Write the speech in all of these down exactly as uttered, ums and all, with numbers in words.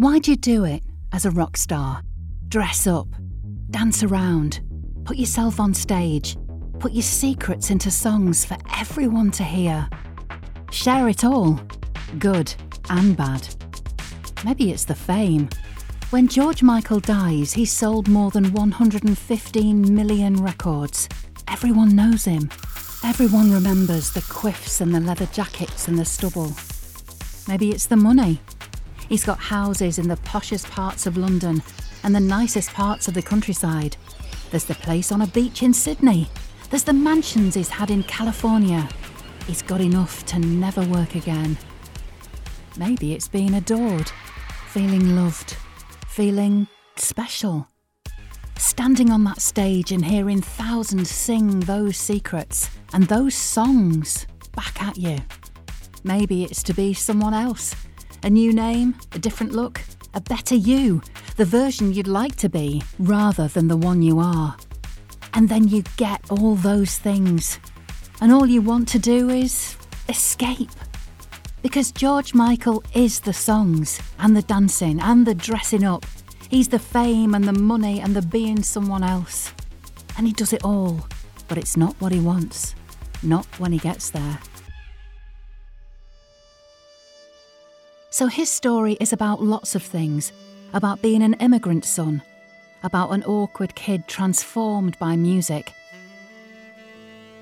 Why'd you do it as a rock star? Dress up, dance around, put yourself on stage, put your secrets into songs for everyone to hear. Share it all, good and bad. Maybe it's the fame. When George Michael dies, he sold more than one hundred fifteen million records. Everyone knows him. Everyone remembers the quiffs and the leather jackets and the stubble. Maybe it's the money. He's got houses in the poshest parts of London and the nicest parts of the countryside. There's the place on a beach in Sydney. There's the mansions he's had in California. He's got enough to never work again. Maybe it's being adored, feeling loved, feeling special. Standing on that stage and hearing thousands sing those secrets and those songs back at you. Maybe it's to be someone else. A new name, a different look, a better you, the version you'd like to be rather than the one you are. And then you get all those things. And all you want to do is escape. Because George Michael is the songs and the dancing and the dressing up. He's the fame and the money and the being someone else. And he does it all, but it's not what he wants. Not when he gets there. So his story is about lots of things, about being an immigrant son, about an awkward kid transformed by music,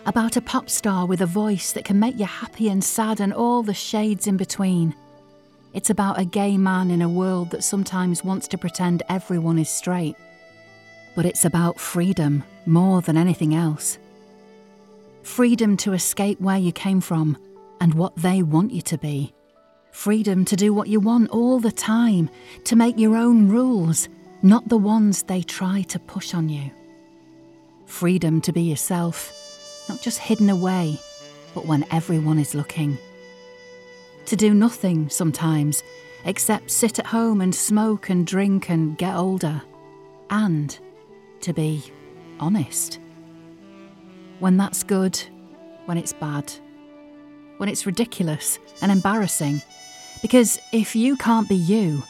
about a pop star with a voice that can make you happy and sad and all the shades in between. It's about a gay man in a world that sometimes wants to pretend everyone is straight. But it's about freedom more than anything else. Freedom to escape where you came from and what they want you to be. Freedom to do what you want all the time, to make your own rules, not the ones they try to push on you. Freedom to be yourself, not just hidden away, but when everyone is looking. To do nothing sometimes, except sit at home and smoke and drink and get older. And to be honest. When that's good, when it's bad. When it's ridiculous and embarrassing. Because if you can't be you,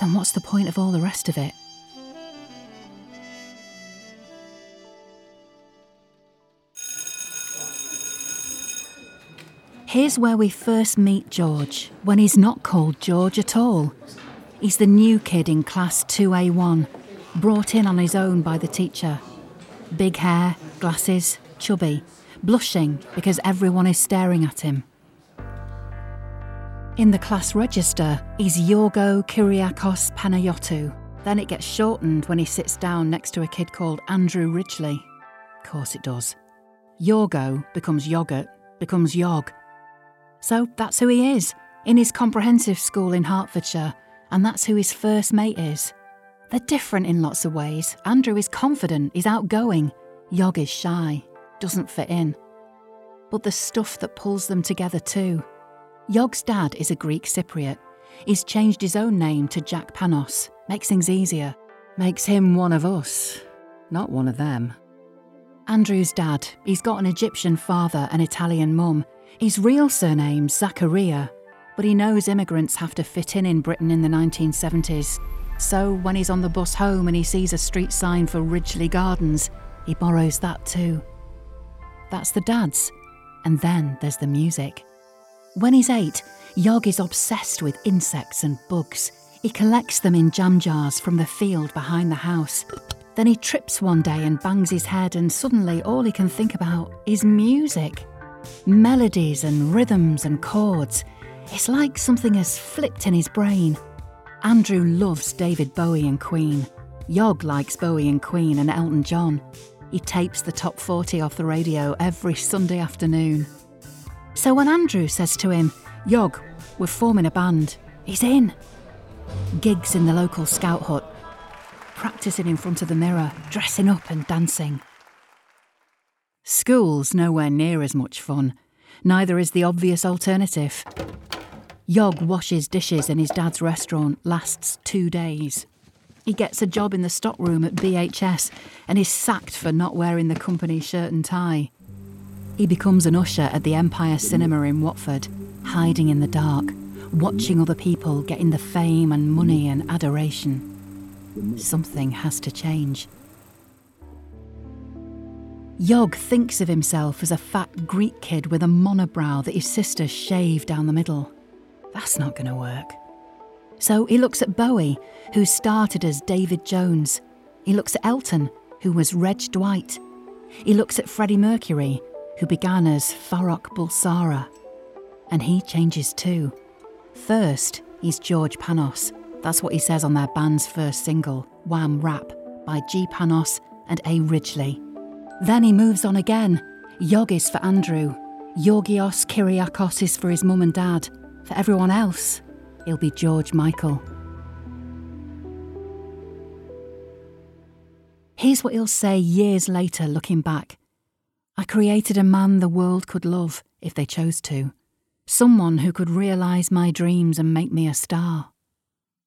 then what's the point of all the rest of it? Here's where we first meet George, when he's not called George at all. He's the new kid in class two A one, brought in on his own by the teacher. Big hair, glasses, chubby, blushing because everyone is staring at him. In the class register, he's Georgios Kyriacos Panayiotou. Then it gets shortened when he sits down next to a kid called Andrew Ridgeley. Of course it does. Yorgo becomes yogurt, becomes yog. So that's who he is, in his comprehensive school in Hertfordshire, and that's who his first mate is. They're different in lots of ways. Andrew is confident, he's outgoing. Yog is shy, doesn't fit in. But the stuff that pulls them together too. Yog's dad is a Greek Cypriot. He's changed his own name to Jack Panos. Makes things easier. Makes him one of us, not one of them. Andrew's dad, he's got an Egyptian father and Italian mum. His real surname's Zakaria, but he knows immigrants have to fit in in Britain in the nineteen seventies. So when he's on the bus home and he sees a street sign for Ridgeley Gardens, he borrows that too. That's the dad's. And then there's the music. When he's eight, Yog is obsessed with insects and bugs. He collects them in jam jars from the field behind the house. Then he trips one day and bangs his head, and suddenly all he can think about is music. Melodies and rhythms and chords. It's like something has flipped in his brain. Andrew loves David Bowie and Queen. Yog likes Bowie and Queen and Elton John. He tapes the top forty off the radio every Sunday afternoon. So when Andrew says to him, "Yog, we're forming a band," he's in. Gigs in the local scout hut, practising in front of the mirror, dressing up and dancing. School's nowhere near as much fun. Neither is the obvious alternative. Yog washes dishes in his dad's restaurant, lasts two days. He gets a job in the stockroom at B H S and is sacked for not wearing the company's shirt and tie. He becomes an usher at the Empire Cinema in Watford, hiding in the dark, watching other people getting the fame and money and adoration. Something has to change. Yog thinks of himself as a fat Greek kid with a monobrow that his sister shaved down the middle. That's not going to work. So he looks at Bowie, who started as David Jones. He looks at Elton, who was Reg Dwight. He looks at Freddie Mercury, who began as Farrokh Bulsara. And he changes too. First, he's George Panos. That's what he says on their band's first single, Wham! Rap, by G. Panos and A. Ridgeley. Then he moves on again. Yog is for Andrew. Georgios Kyriacos is for his mum and dad. For everyone else, he'll be George Michael. Here's what he'll say years later, looking back. I created a man the world could love, if they chose to. Someone who could realise my dreams and make me a star.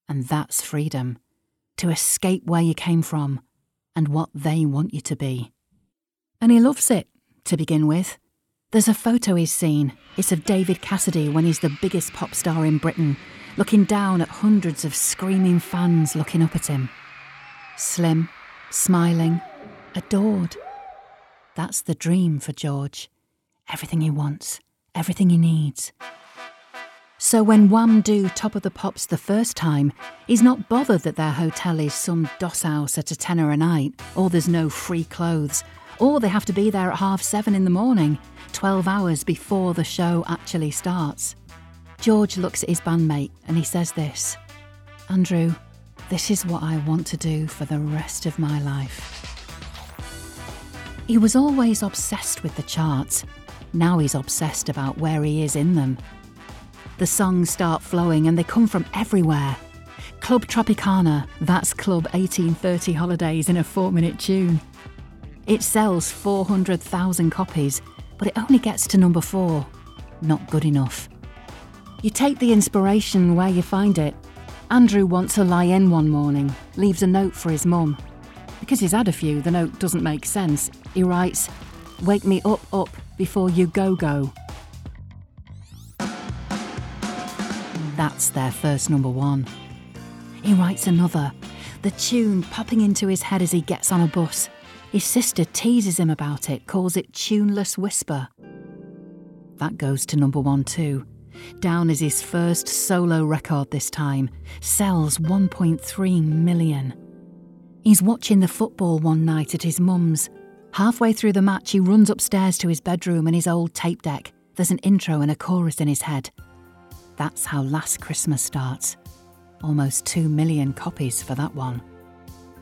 And that's freedom. To escape where you came from and what they want you to be. And he loves it, to begin with. There's a photo he's seen. It's of David Cassidy when he's the biggest pop star in Britain, looking down at hundreds of screaming fans looking up at him. Slim, smiling, adored. That's the dream for George. Everything he wants, everything he needs. So when Wham! Do Top of the Pops the first time, he's not bothered that their hotel is some doss house at a tenner a night, or there's no free clothes, or they have to be there at half seven in the morning, twelve hours before the show actually starts. George looks at his bandmate and he says this, Andrew, this is what I want to do for the rest of my life. He was always obsessed with the charts. Now he's obsessed about where he is in them. The songs start flowing and they come from everywhere. Club Tropicana, that's Club eighteen thirty Holidays in a four-minute tune. It sells four hundred thousand copies, but it only gets to number four. Not good enough. You take the inspiration where you find it. Andrew wants to lie in one morning, leaves a note for his mum. Because he's had a few, the note doesn't make sense. He writes, wake me up, up, before you go, go. That's their first number one. He writes another, the tune popping into his head as he gets on a bus. His sister teases him about it, calls it Tuneless Whisper. That goes to number one too. Down is his first solo record this time. Sells one point three million. He's watching the football one night at his mum's. Halfway through the match, he runs upstairs to his bedroom and his old tape deck. There's an intro and a chorus in his head. That's how Last Christmas starts. Almost two million copies for that one.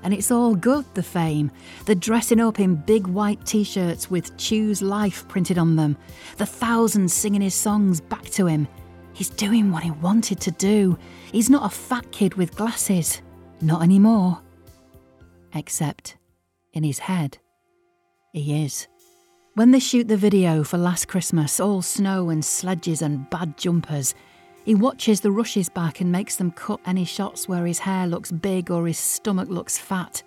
And it's all good, the fame. The dressing up in big white t-shirts with Choose Life printed on them. The thousands singing his songs back to him. He's doing what he wanted to do. He's not a fat kid with glasses. Not anymore. Except, in his head, he is. When they shoot the video for Last Christmas, all snow and sledges and bad jumpers, he watches the rushes back and makes them cut any shots where his hair looks big or his stomach looks fat.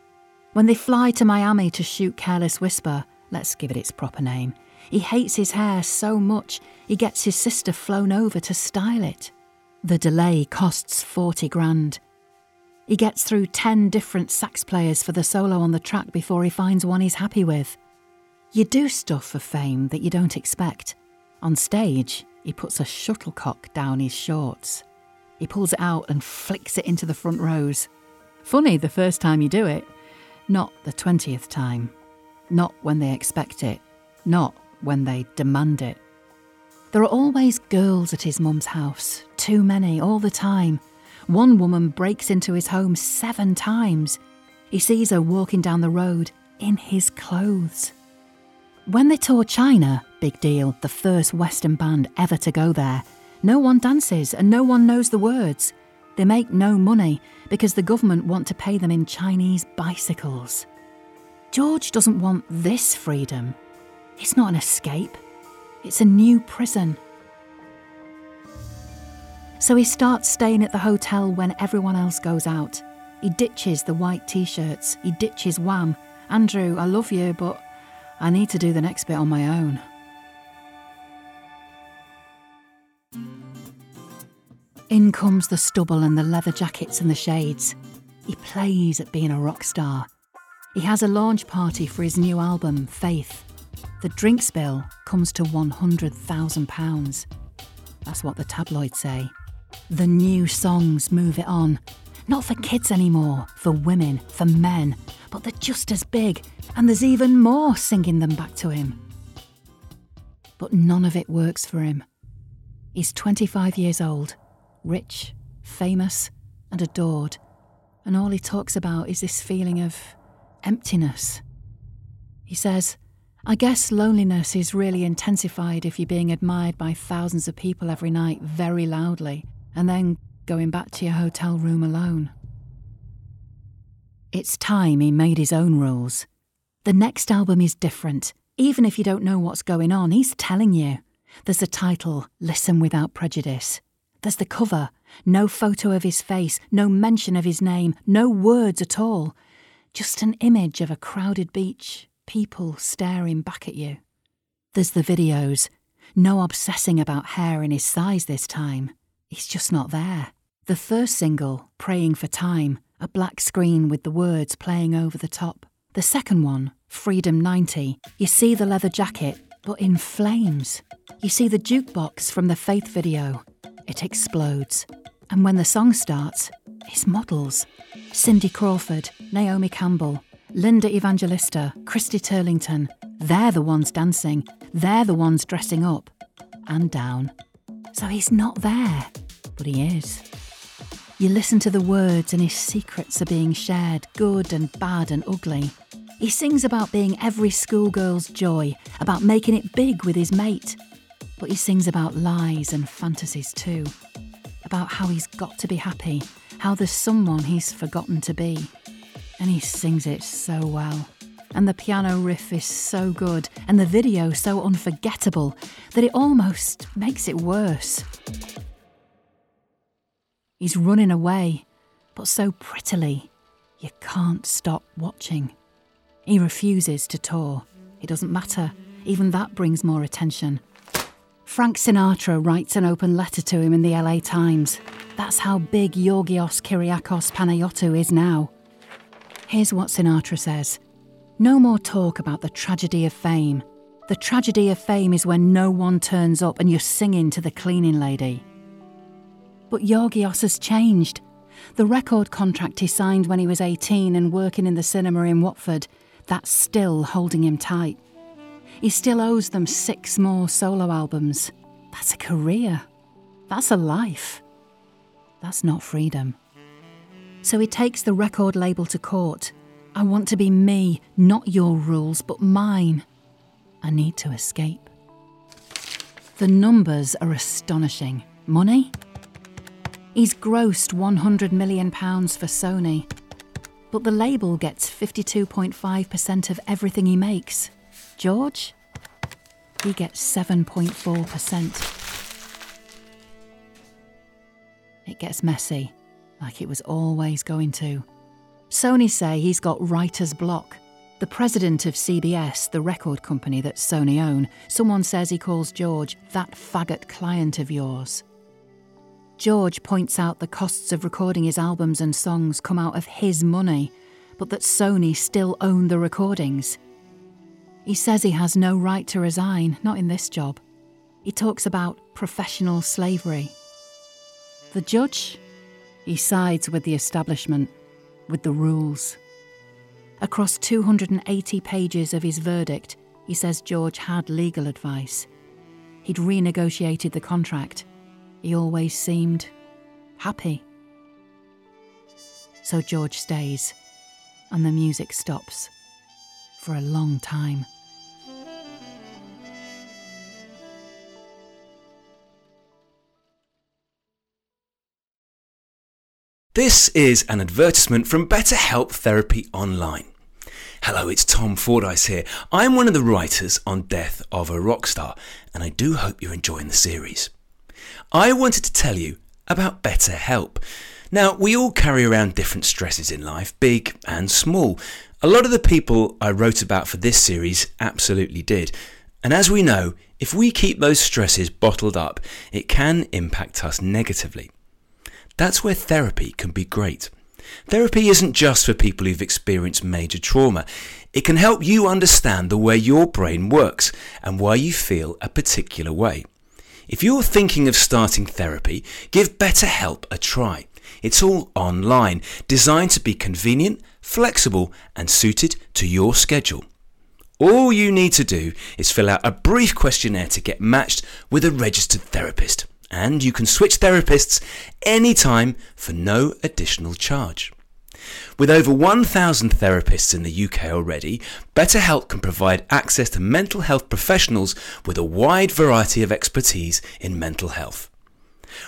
When they fly to Miami to shoot Careless Whisper, let's give it its proper name, he hates his hair so much he gets his sister flown over to style it. The delay costs forty grand. He gets through ten different sax players for the solo on the track before he finds one he's happy with. You do stuff for fame that you don't expect. On stage, He puts a shuttlecock down his shorts. He pulls it out and flicks it into the front rows. Funny the first time you do it. Not the twentieth time. Not when they expect it. Not when they demand it. There are always girls at his mum's house. Too many, all the time. One woman breaks into his home seven times. He sees her walking down the road in his clothes. When they tour China, big deal, the first Western band ever to go there, no one dances and no one knows the words. They make no money because the government want to pay them in Chinese bicycles. George doesn't want this freedom. It's not an escape. It's a new prison. So he starts staying at the hotel when everyone else goes out. He ditches the white t-shirts. He ditches Wham! Andrew, I love you, but I need to do the next bit on my own. In comes the stubble and the leather jackets and the shades. He plays at being a rock star. He has a launch party for his new album, Faith. The drinks bill comes to one hundred thousand pounds. That's what the tabloids say. The new songs move it on. Not for kids anymore, for women, for men, but they're just as big, and there's even more singing them back to him. But none of it works for him. He's twenty-five years old. Rich, famous, and adored, and all he talks about is this feeling of emptiness. He says, I guess loneliness is really intensified if you're being admired by thousands of people every night very loudly, and then going back to your hotel room alone. It's time he made his own rules. The next album is different. Even if you don't know what's going on, he's telling you. There's the title, Listen Without Prejudice. There's the cover. No photo of his face, no mention of his name, no words at all. Just an image of a crowded beach, people staring back at you. There's the videos. No obsessing about hair and his size this time. He's just not there. The first single, Praying for Time, a black screen with the words playing over the top. The second one, Freedom ninety, you see the leather jacket, but in flames. You see the jukebox from the Faith video. It explodes. And when the song starts, it's models. Cindy Crawford, Naomi Campbell, Linda Evangelista, Christy Turlington. They're the ones dancing. They're the ones dressing up. And down. So he's not there, but he is. You listen to the words and his secrets are being shared, good and bad and ugly. He sings about being every schoolgirl's joy, about making it big with his mate. But he sings about lies and fantasies too. About how he's got to be happy, how there's someone he's forgotten to be. And he sings it so well. And the piano riff is so good, and the video so unforgettable, that it almost makes it worse. He's running away, but so prettily, you can't stop watching. He refuses to tour. It doesn't matter. Even that brings more attention. Frank Sinatra writes an open letter to him in the L A Times. That's how big Georgios Kyriacos Panayiotou is now. Here's what Sinatra says. No more talk about the tragedy of fame. The tragedy of fame is when no one turns up and you're singing to the cleaning lady. But Georgios has changed. The record contract he signed when he was eighteen and working in the cinema in Watford, that's still holding him tight. He still owes them six more solo albums. That's a career. That's a life. That's not freedom. So he takes the record label to court. I want to be me, not your rules, but mine. I need to escape. The numbers are astonishing. Money? He's grossed one hundred million pounds for Sony, but the label gets fifty-two point five percent of everything he makes. George, he gets seven point four percent. It gets messy, like it was always going to. Sony say he's got writer's block. The president of C B S, the record company that Sony own, someone says he calls George that faggot client of yours. George points out the costs of recording his albums and songs come out of his money, but that Sony still own the recordings. He says he has no right to resign, not in this job. He talks about professional slavery. The judge, he sides with the establishment, with the rules. Across two hundred eighty pages of his verdict, he says George had legal advice. He'd renegotiated the contract. He always seemed happy. So George stays, and the music stops for a long time. This is an advertisement from BetterHelp Therapy Online. Hello, it's Tom Fordyce here. I'm one of the writers on Death of a Rockstar, and I do hope you're enjoying the series. I wanted to tell you about BetterHelp. Now, we all carry around different stresses in life, big and small. A lot of the people I wrote about for this series absolutely did. And as we know, if we keep those stresses bottled up, it can impact us negatively. That's where therapy can be great. Therapy isn't just for people who've experienced major trauma. It can help you understand the way your brain works and why you feel a particular way. If you're thinking of starting therapy, give BetterHelp a try. It's all online, designed to be convenient, flexible, and suited to your schedule. All you need to do is fill out a brief questionnaire to get matched with a registered therapist. And you can switch therapists anytime for no additional charge. With over one thousand therapists in the U K already, BetterHelp can provide access to mental health professionals with a wide variety of expertise in mental health.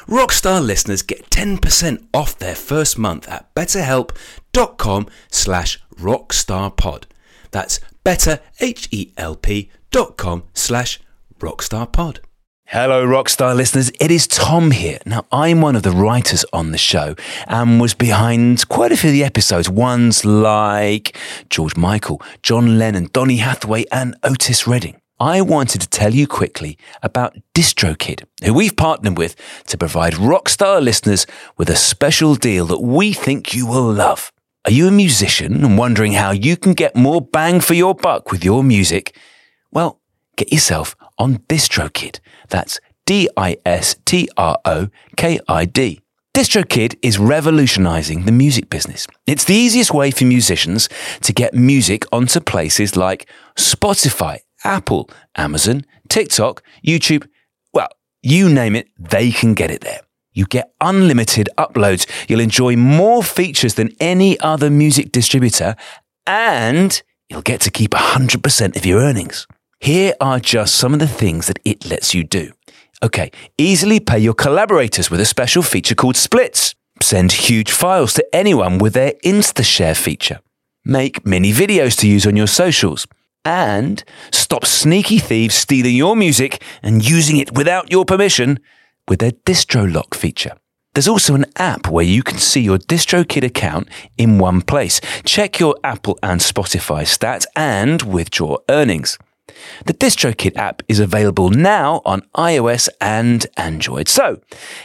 Rockstar listeners get ten percent off their first month at betterhelp.com slash rockstarpod. That's betterhelp.com slash rockstarpod. Hello Rockstar listeners, it is Tom here. Now, I'm one of the writers on the show and was behind quite a few of the episodes, ones like George Michael, John Lennon, Donny Hathaway and Otis Redding. I wanted to tell you quickly about DistroKid, who we've partnered with to provide Rockstar listeners with a special deal that we think you will love. Are you a musician and wondering how you can get more bang for your buck with your music? Well, get yourself on DistroKid. That's D I S T R O K I D. DistroKid is revolutionizing the music business. It's the easiest way for musicians to get music onto places like Spotify, Apple, Amazon, TikTok, YouTube. Well, you name it, they can get it there. You get unlimited uploads. You'll enjoy more features than any other music distributor, and you'll get to keep one hundred percent of your earnings. Here are just some of the things that it lets you do. Okay, easily pay your collaborators with a special feature called Splits. Send huge files to anyone with their InstaShare feature. Make mini videos to use on your socials. And stop sneaky thieves stealing your music and using it without your permission with their distro lock feature. There's also an app where you can see your DistroKid account in one place. Check your Apple and Spotify stats and withdraw earnings. The DistroKid app is available now on iOS and Android, so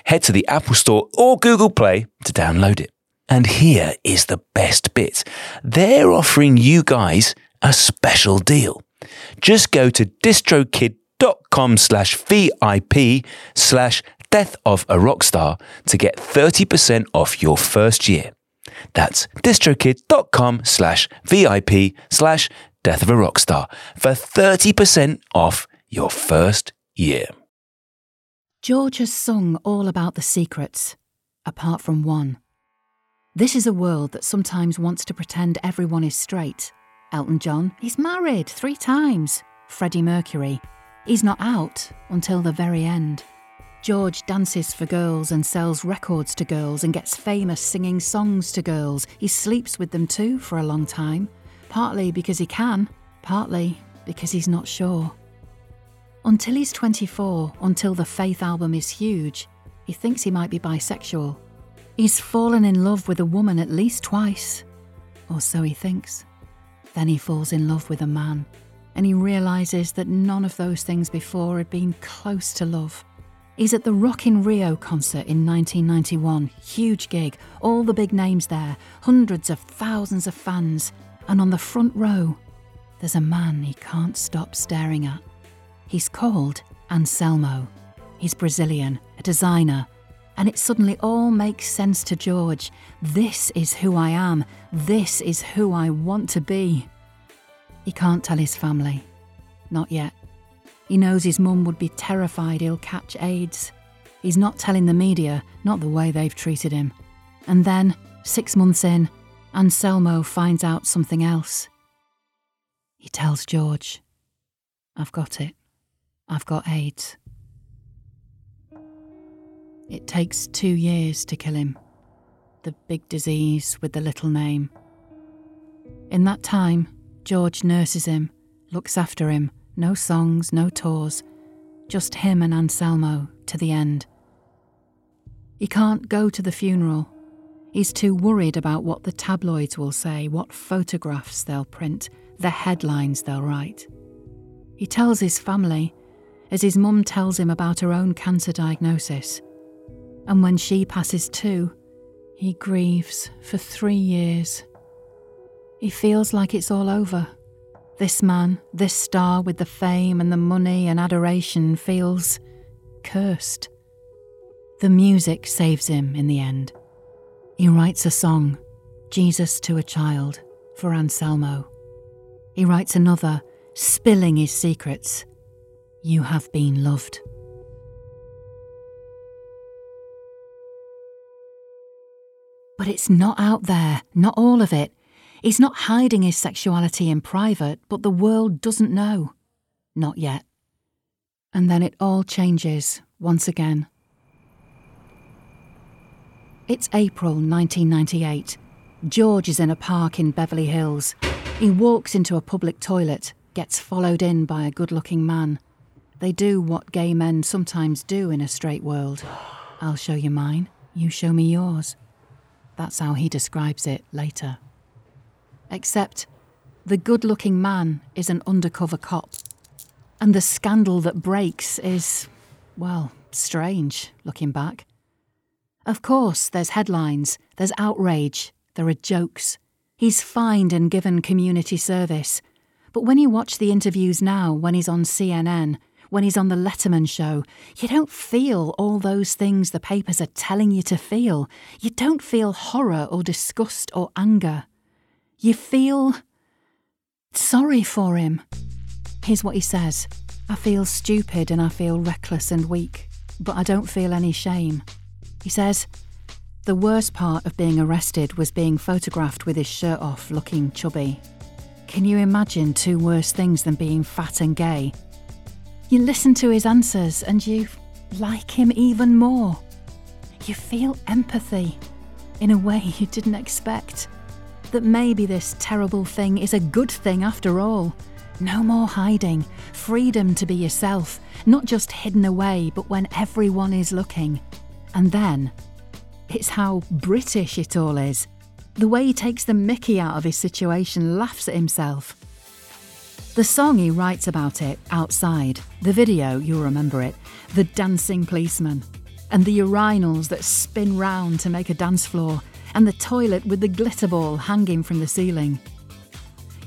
head to the Apple Store or Google Play to download it. And here is the best bit. They're offering you guys a special deal. Just go to distrokid.com slash VIP slash Death of a Rockstar to get thirty percent off your first year. That's distrokid.com slash VIP slash Death of a Rockstar for thirty percent off your first year. George has sung all about the secrets, apart from one. This is a world that sometimes wants to pretend everyone is straight. Elton John, he's married three times. Freddie Mercury, he's not out until the very end. George dances for girls and sells records to girls and gets famous singing songs to girls. He sleeps with them too for a long time. Partly because he can, partly because he's not sure. Until he's twenty-four, until the Faith album is huge, he thinks he might be bisexual. He's fallen in love with a woman at least twice, or so he thinks. Then he falls in love with a man, and he realises that none of those things before had been close to love. He's at the Rock in Rio concert in nineteen ninety-one, huge gig, all the big names there, hundreds of thousands of fans. And on the front row, there's a man he can't stop staring at. He's called Anselmo. He's Brazilian, a designer, and it suddenly all makes sense to George. This is who I am. This is who I want to be. He can't tell his family. Not yet. He knows his mum would be terrified he'll catch AIDS. He's not telling the media, not the way they've treated him. And then, six months in, Anselmo finds out something else. He tells George, I've got it. I've got AIDS. It takes two years to kill him. The big disease with the little name. In that time, George nurses him, looks after him. No songs, no tours, just him and Anselmo to the end. He can't go to the funeral. He's too worried about what the tabloids will say, what photographs they'll print, the headlines they'll write. He tells his family, as his mum tells him about her own cancer diagnosis. And when she passes too, he grieves for three years. He feels like it's all over. This man, this star with the fame and the money and adoration feels cursed. The music saves him in the end. He writes a song, Jesus to a Child, for Anselmo. He writes another, spilling his secrets, You Have Been Loved. But it's not out there, not all of it. He's not hiding his sexuality in private, but the world doesn't know. Not yet. And then it all changes once again. It's April nineteen ninety-eight. George is in a park in Beverly Hills. He walks into a public toilet, gets followed in by a good-looking man. They do what gay men sometimes do in a straight world. I'll show you mine, you show me yours. That's how he describes it later. Except the good-looking man is an undercover cop. And the scandal that breaks is, well, strange, looking back. Of course, there's headlines, there's outrage, there are jokes. He's fined and given community service. But when you watch the interviews now, when he's on C N N, when he's on the Letterman show, you don't feel all those things the papers are telling you to feel. You don't feel horror or disgust or anger. You feel sorry for him. Here's what he says. I feel stupid and I feel reckless and weak, but I don't feel any shame. He says, the worst part of being arrested was being photographed with his shirt off looking chubby. Can you imagine two worse things than being fat and gay? You listen to his answers and you like him even more. You feel empathy in a way you didn't expect. That maybe this terrible thing is a good thing after all. No more hiding, freedom to be yourself, not just hidden away, but when everyone is looking. And then, it's how British it all is. The way he takes the mickey out of his situation, laughs at himself. The song he writes about it, Outside, the video, you'll remember it, the dancing policeman, and the urinals that spin round to make a dance floor, and the toilet with the glitter ball hanging from the ceiling.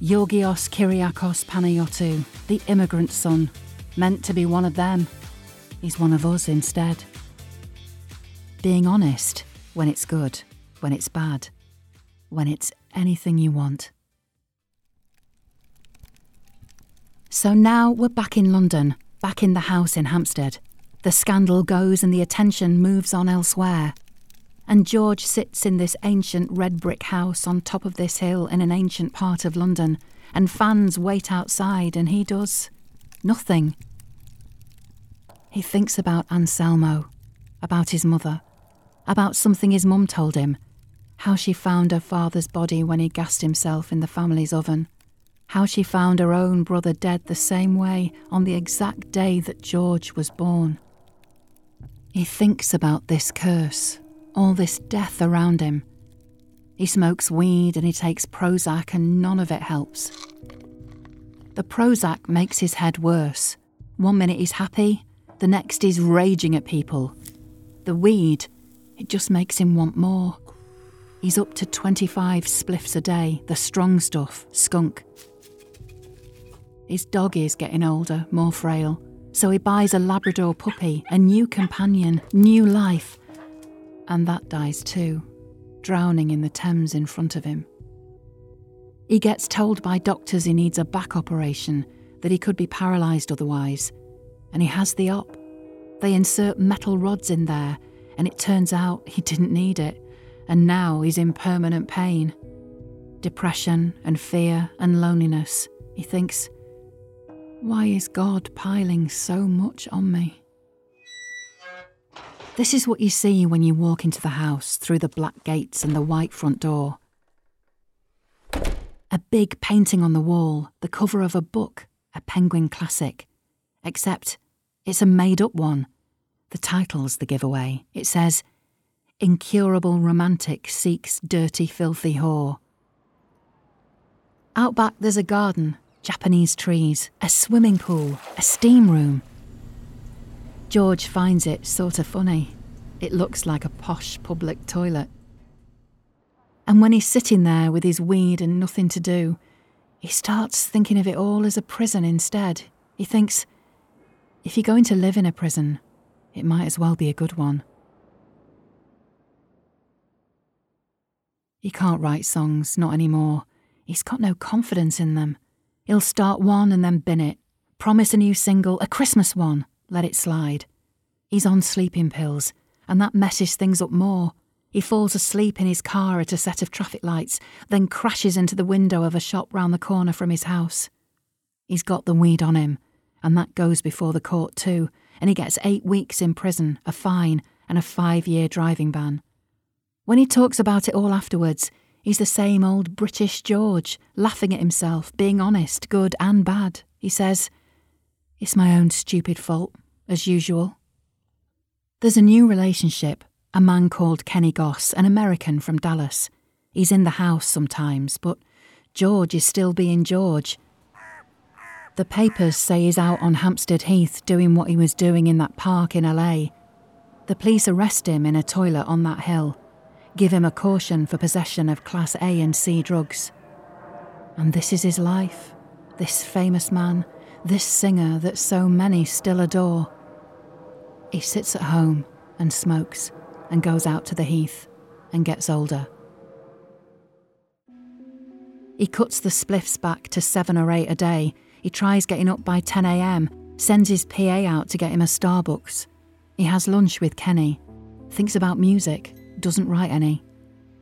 Georgios Kyriacos Panayiotou, the immigrant son, meant to be one of them. He's one of us instead. Being honest when it's good, when it's bad, when it's anything you want. So now we're back in London, back in the house in Hampstead. The scandal goes and the attention moves on elsewhere. And George sits in this ancient red brick house on top of this hill in an ancient part of London, and fans wait outside and he does nothing. He thinks about Anselmo, about his mother, about something his mum told him, how she found her father's body when he gassed himself in the family's oven, how she found her own brother dead the same way on the exact day that George was born. He thinks about this curse. All this death around him. He smokes weed and he takes Prozac and none of it helps. The Prozac makes his head worse. One minute he's happy, the next he's raging at people. The weed, it just makes him want more. He's up to twenty-five spliffs a day, the strong stuff, skunk. His dog is getting older, more frail. So he buys a Labrador puppy, a new companion, new life. And that dies too, drowning in the Thames in front of him. He gets told by doctors he needs a back operation, that he could be paralysed otherwise. And he has the op. They insert metal rods in there, and it turns out he didn't need it. And now he's in permanent pain. Depression and fear and loneliness. He thinks, why is God piling so much on me? This is what you see when you walk into the house through the black gates and the white front door. A big painting on the wall, the cover of a book, a Penguin classic. Except it's a made-up one. The title's the giveaway. It says, Incurable Romantic Seeks Dirty Filthy Whore. Out back there's a garden, Japanese trees, a swimming pool, a steam room. George finds it sort of funny. It looks like a posh public toilet. And when he's sitting there with his weed and nothing to do, he starts thinking of it all as a prison instead. He thinks, if you're going to live in a prison, it might as well be a good one. He can't write songs, not anymore. He's got no confidence in them. He'll start one and then bin it. Promise a new single, a Christmas one. Let it slide. He's on sleeping pills, and that messes things up more. He falls asleep in his car at a set of traffic lights, then crashes into the window of a shop round the corner from his house. He's got the weed on him, and that goes before the court too, and he gets eight weeks in prison, a fine, and a five-year driving ban. When he talks about it all afterwards, he's the same old British George, laughing at himself, being honest, good and bad. He says, it's my own stupid fault, as usual. There's a new relationship, a man called Kenny Goss, an American from Dallas. He's in the house sometimes, but George is still being George. The papers say he's out on Hampstead Heath doing what he was doing in that park in L A. The police arrest him in a toilet on that hill, give him a caution for possession of Class A and C drugs. And this is his life, this famous man, this singer that so many still adore. He sits at home and smokes and goes out to the heath and gets older. He cuts the spliffs back to seven or eight a day. He tries getting up by ten a.m, sends his P A out to get him a Starbucks. He has lunch with Kenny, thinks about music, doesn't write any.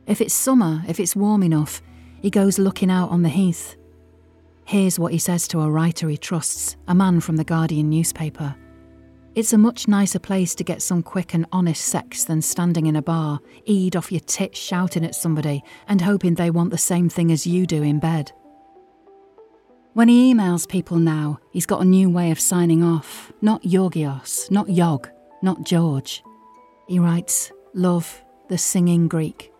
If it's summer, if it's warm enough, he goes looking out on the heath. Here's what he says to a writer he trusts, a man from the Guardian newspaper. It's a much nicer place to get some quick and honest sex than standing in a bar, eed off your tit shouting at somebody and hoping they want the same thing as you do in bed. When he emails people now, he's got a new way of signing off. Not Georgios, not Yog, not George. He writes, love, the singing Greek.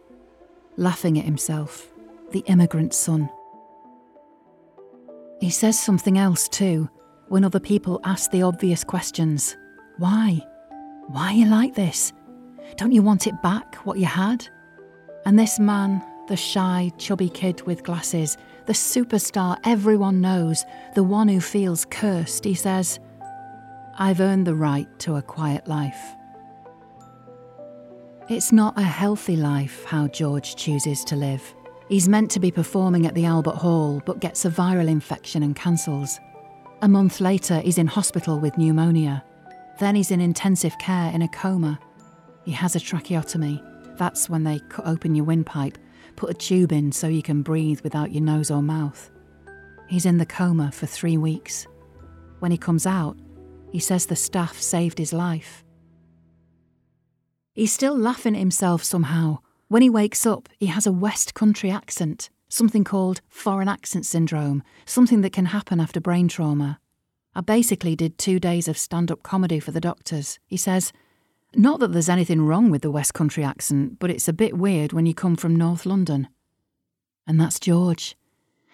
Laughing at himself, the immigrant son. He says something else too, when other people ask the obvious questions. Why? Why are you like this? Don't you want it back, what you had? And this man, the shy, chubby kid with glasses, the superstar everyone knows, the one who feels cursed, he says, I've earned the right to a quiet life. It's not a healthy life, how George chooses to live. He's meant to be performing at the Albert Hall, but gets a viral infection and cancels. A month later, he's in hospital with pneumonia. Then he's in intensive care in a coma. He has a tracheotomy. That's when they cut open your windpipe, put a tube in so you can breathe without your nose or mouth. He's in the coma for three weeks. When he comes out, he says the staff saved his life. He's still laughing at himself somehow. When he wakes up, he has a West Country accent. Something called foreign accent syndrome, something that can happen after brain trauma. I basically did two days of stand-up comedy for the doctors. He says, not that there's anything wrong with the West Country accent, but it's a bit weird when you come from North London. And that's George,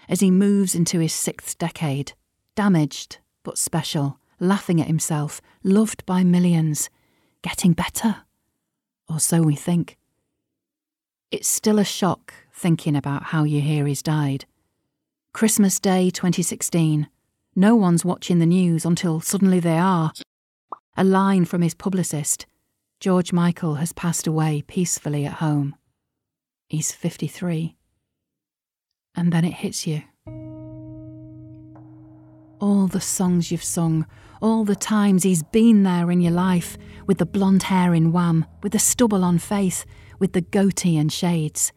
as he moves into his sixth decade, damaged but special, laughing at himself, loved by millions, getting better. Or so we think. It's still a shock thinking about how you hear he's died. Christmas Day twenty sixteen, No one's watching the news until suddenly they are. A line from his publicist: George Michael has passed away peacefully at home. He's fifty-three. And then it hits you. All the songs you've sung, all the times he's been there in your life, with the blonde hair in Wham!, with the stubble on Faith, with the goatee and shades.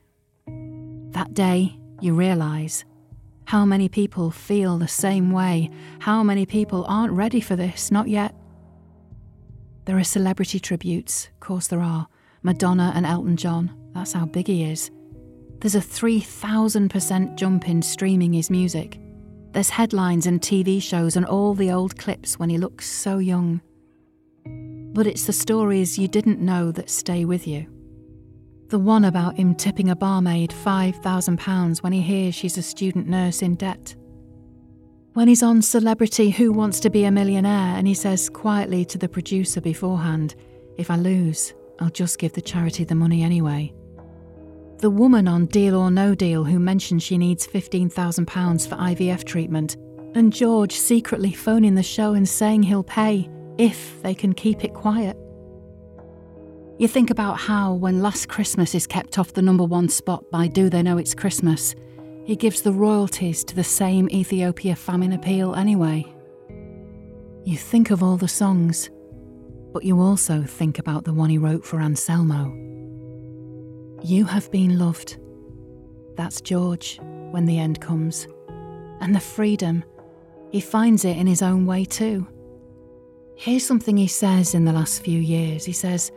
That day, you realise how many people feel the same way, how many people aren't ready for this, not yet. There are celebrity tributes, of course there are. Madonna and Elton John, that's how big he is. There's a three thousand percent jump in streaming his music. There's headlines and T V shows and all the old clips when he looks so young. But it's the stories you didn't know that stay with you. The one about him tipping a barmaid five thousand pounds when he hears she's a student nurse in debt. When he's on Celebrity Who Wants to Be a Millionaire and he says quietly to the producer beforehand, "If I lose, I'll just give the charity the money anyway." The woman on Deal or No Deal who mentions she needs fifteen thousand pounds for I V F treatment, and George secretly phoning the show and saying he'll pay, if they can keep it quiet. You think about how, when Last Christmas is kept off the number one spot by Do They Know It's Christmas, he gives the royalties to the same Ethiopia famine appeal anyway. You think of all the songs, but you also think about the one he wrote for Anselmo. You Have Been Loved. That's George when the end comes. And the freedom, he finds it in his own way too. Here's something he says in the last few years. He says,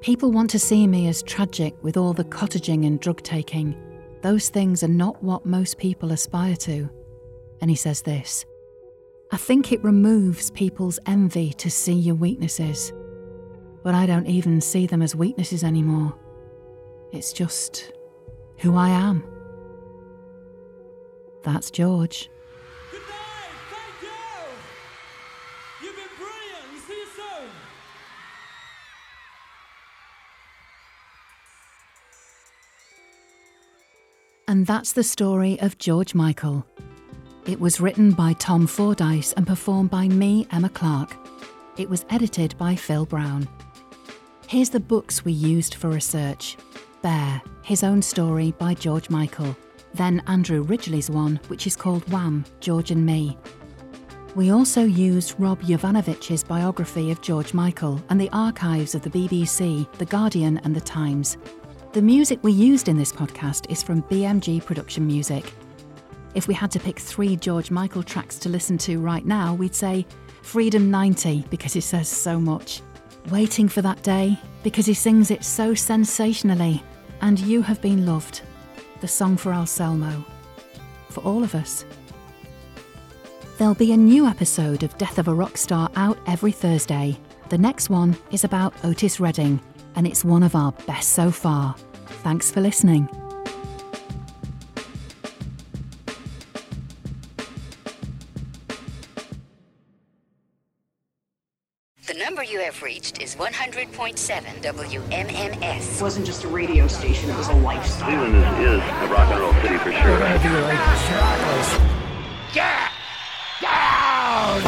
"People want to see me as tragic with all the cottaging and drug taking. Those things are not what most people aspire to." And he says this, "I think it removes people's envy to see your weaknesses. But I don't even see them as weaknesses anymore. It's just who I am." That's George. Good night, thank you. You've been brilliant. We'll see you soon. And that's the story of George Michael. It was written by Tom Fordyce and performed by me, Emma Clark. It was edited by Phil Brown. Here's the books we used for research. Bear, His Own Story by George Michael, then Andrew Ridgeley's one, which is called Wham! George and Me. We also used Rob Jovanovich's biography of George Michael and the archives of the B B C, The Guardian and The Times. The music we used in this podcast is from B M G Production Music. If we had to pick three George Michael tracks to listen to right now, we'd say Freedom ninety, because it says so much. Waiting for That Day, because he sings it so sensationally. And You Have Been Loved, the song for Anselmo, for all of us. There'll be a new episode of Death of a Rockstar out every Thursday. The next one is about Otis Redding, and it's one of our best so far. Thanks for listening. Reached is one hundred point seven W M M S. It wasn't just a radio station, it was a lifestyle. Cleveland is, is a rock and roll city for sure. Right? Get down!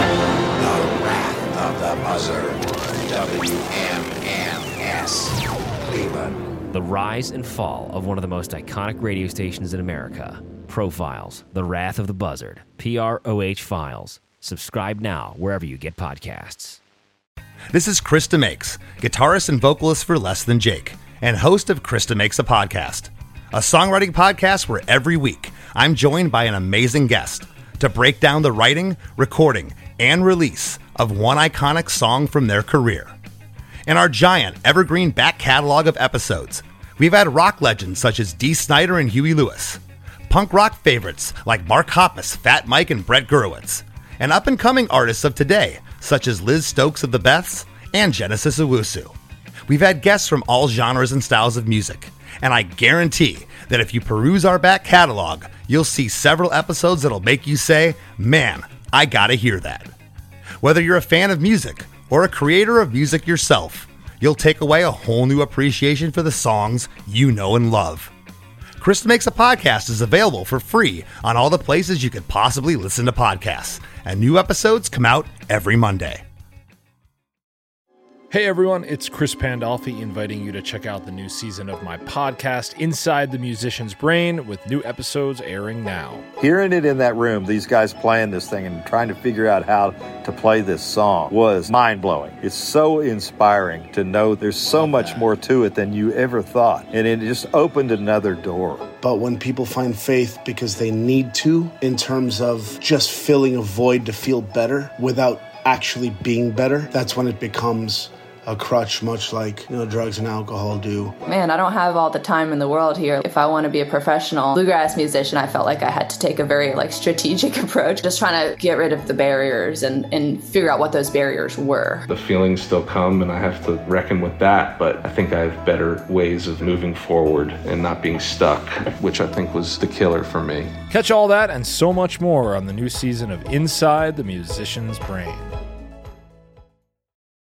The Wrath of the Buzzard. W M M S. Cleveland. The rise and fall of one of the most iconic radio stations in America. Profiles. The Wrath of the Buzzard. P R O H Files. Subscribe now wherever you get podcasts. This is Chris DeMakes, guitarist and vocalist for Less Than Jake, and host of Chris DeMakes a Podcast, a songwriting podcast where every week I'm joined by an amazing guest to break down the writing, recording, and release of one iconic song from their career. In our giant evergreen back catalog of episodes, we've had rock legends such as Dee Snider and Huey Lewis, punk rock favorites like Mark Hoppus, Fat Mike, and Brett Gurewitz, and up-and-coming artists of today, such as Liz Stokes of the Beths and Genesis Owusu. We've had guests from all genres and styles of music, and I guarantee that if you peruse our back catalog, you'll see several episodes that'll make you say, "Man, I gotta hear that." Whether you're a fan of music or a creator of music yourself, you'll take away a whole new appreciation for the songs you know and love. Chris Makes a Podcast is available for free on all the places you could possibly listen to podcasts. And new episodes come out every Monday. Hey everyone, it's Chris Pandolfi inviting you to check out the new season of my podcast, Inside the Musician's Brain, with new episodes airing now. Hearing it in that room, these guys playing this thing and trying to figure out how to play this song was mind-blowing. It's so inspiring to know there's so much more to it than you ever thought, and it just opened another door. But when people find faith because they need to, in terms of just filling a void to feel better without actually being better, that's when it becomes a crutch, much like, you know, drugs and alcohol do. Man, I don't have all the time in the world here. If I want to be a professional bluegrass musician, I felt like I had to take a very like strategic approach, just trying to get rid of the barriers and, and figure out what those barriers were. The feelings still come and I have to reckon with that, but I think I have better ways of moving forward and not being stuck, which I think was the killer for me. Catch all that and so much more on the new season of Inside the Musician's Brain.